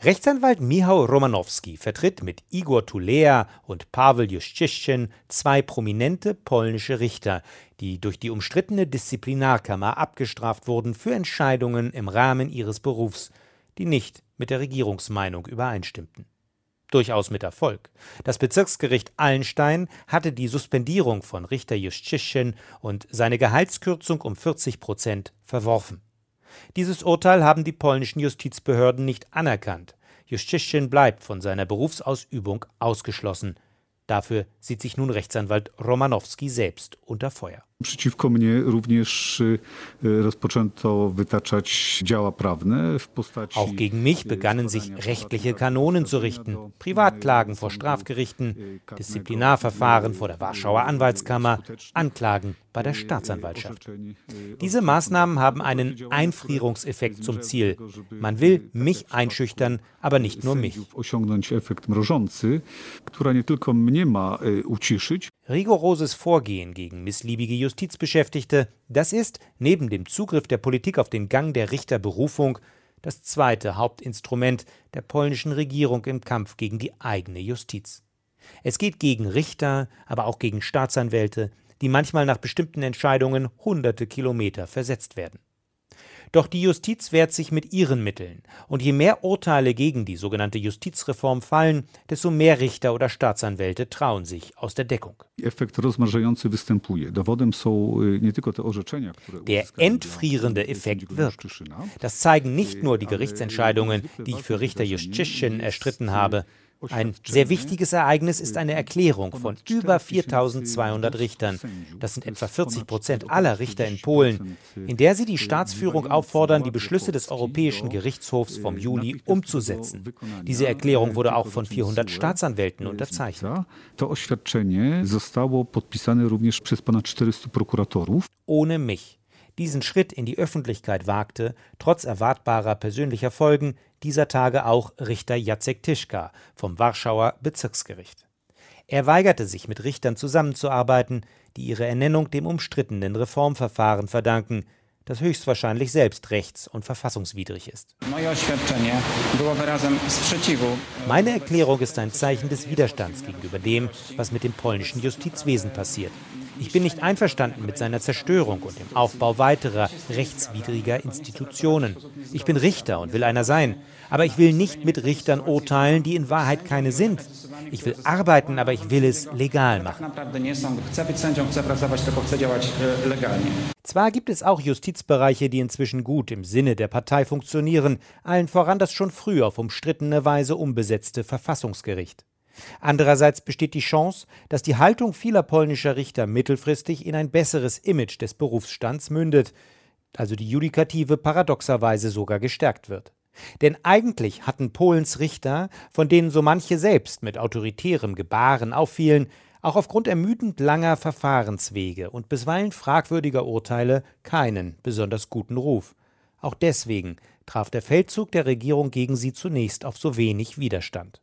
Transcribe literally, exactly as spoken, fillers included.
Rechtsanwalt Michał Romanowski vertritt mit Igor Tulea und Paweł Juszczyszczyn zwei prominente polnische Richter, die durch die umstrittene Disziplinarkammer abgestraft wurden für Entscheidungen im Rahmen ihres Berufs, die nicht mit der Regierungsmeinung übereinstimmten. Durchaus mit Erfolg. Das Bezirksgericht Allenstein hatte die Suspendierung von Richter Juszczyszczyn und seine Gehaltskürzung um vierzig Prozent verworfen. Dieses Urteil haben die polnischen Justizbehörden nicht anerkannt. Juszczyszczyn bleibt von seiner Berufsausübung ausgeschlossen. Dafür sieht sich nun Rechtsanwalt Romanowski selbst unter Feuer. Przeciwko mnie również rozpoczęto wytaczać działa prawne w postaci. Auch gegen mich begannen sich rechtliche Kanonen zu richten, Privatklagen vor Strafgerichten, Disziplinarverfahren vor der Warschauer Anwaltskammer, Anklagen bei der Staatsanwaltschaft. Diese Maßnahmen haben einen Einfrierungseffekt zum Ziel. Man will mich einschüchtern, aber nicht nur mich. Rigoroses Vorgehen gegen missliebige Justizbeschäftigte, das ist, neben dem Zugriff der Politik auf den Gang der Richterberufung, das zweite Hauptinstrument der polnischen Regierung im Kampf gegen die eigene Justiz. Es geht gegen Richter, aber auch gegen Staatsanwälte, die manchmal nach bestimmten Entscheidungen hunderte Kilometer versetzt werden. Doch die Justiz wehrt sich mit ihren Mitteln. Und je mehr Urteile gegen die sogenannte Justizreform fallen, desto mehr Richter oder Staatsanwälte trauen sich aus der Deckung. Der entfrierende Effekt wirkt. Das zeigen nicht nur die Gerichtsentscheidungen, die ich für Richter Juszczyszczyn erstritten habe. Ein sehr wichtiges Ereignis ist eine Erklärung von über viertausendzweihundert Richtern, das sind etwa vierzig Prozent aller Richter in Polen, in der sie die Staatsführung auffordern, die Beschlüsse des Europäischen Gerichtshofs vom Juli umzusetzen. Diese Erklärung wurde auch von vierhundert Staatsanwälten unterzeichnet. Ohne mich, diesen Schritt in die Öffentlichkeit wagte, trotz erwartbarer persönlicher Folgen, dieser Tage auch Richter Jacek Tischka vom Warschauer Bezirksgericht. Er weigerte sich, mit Richtern zusammenzuarbeiten, die ihre Ernennung dem umstrittenen Reformverfahren verdanken, das höchstwahrscheinlich selbst rechts- und verfassungswidrig ist. Meine Erklärung ist ein Zeichen des Widerstands gegenüber dem, was mit dem polnischen Justizwesen passiert. Ich bin nicht einverstanden mit seiner Zerstörung und dem Aufbau weiterer rechtswidriger Institutionen. Ich bin Richter und will einer sein. Aber ich will nicht mit Richtern urteilen, die in Wahrheit keine sind. Ich will arbeiten, aber ich will es legal machen. Zwar gibt es auch Justizbereiche, die inzwischen gut im Sinne der Partei funktionieren, allen voran das schon früher auf umstrittene Weise umbesetzte Verfassungsgericht. Andererseits besteht die Chance, dass die Haltung vieler polnischer Richter mittelfristig in ein besseres Image des Berufsstands mündet, also die Judikative paradoxerweise sogar gestärkt wird. Denn eigentlich hatten Polens Richter, von denen so manche selbst mit autoritärem Gebaren auffielen, auch aufgrund ermüdend langer Verfahrenswege und bisweilen fragwürdiger Urteile keinen besonders guten Ruf. Auch deswegen traf der Feldzug der Regierung gegen sie zunächst auf so wenig Widerstand.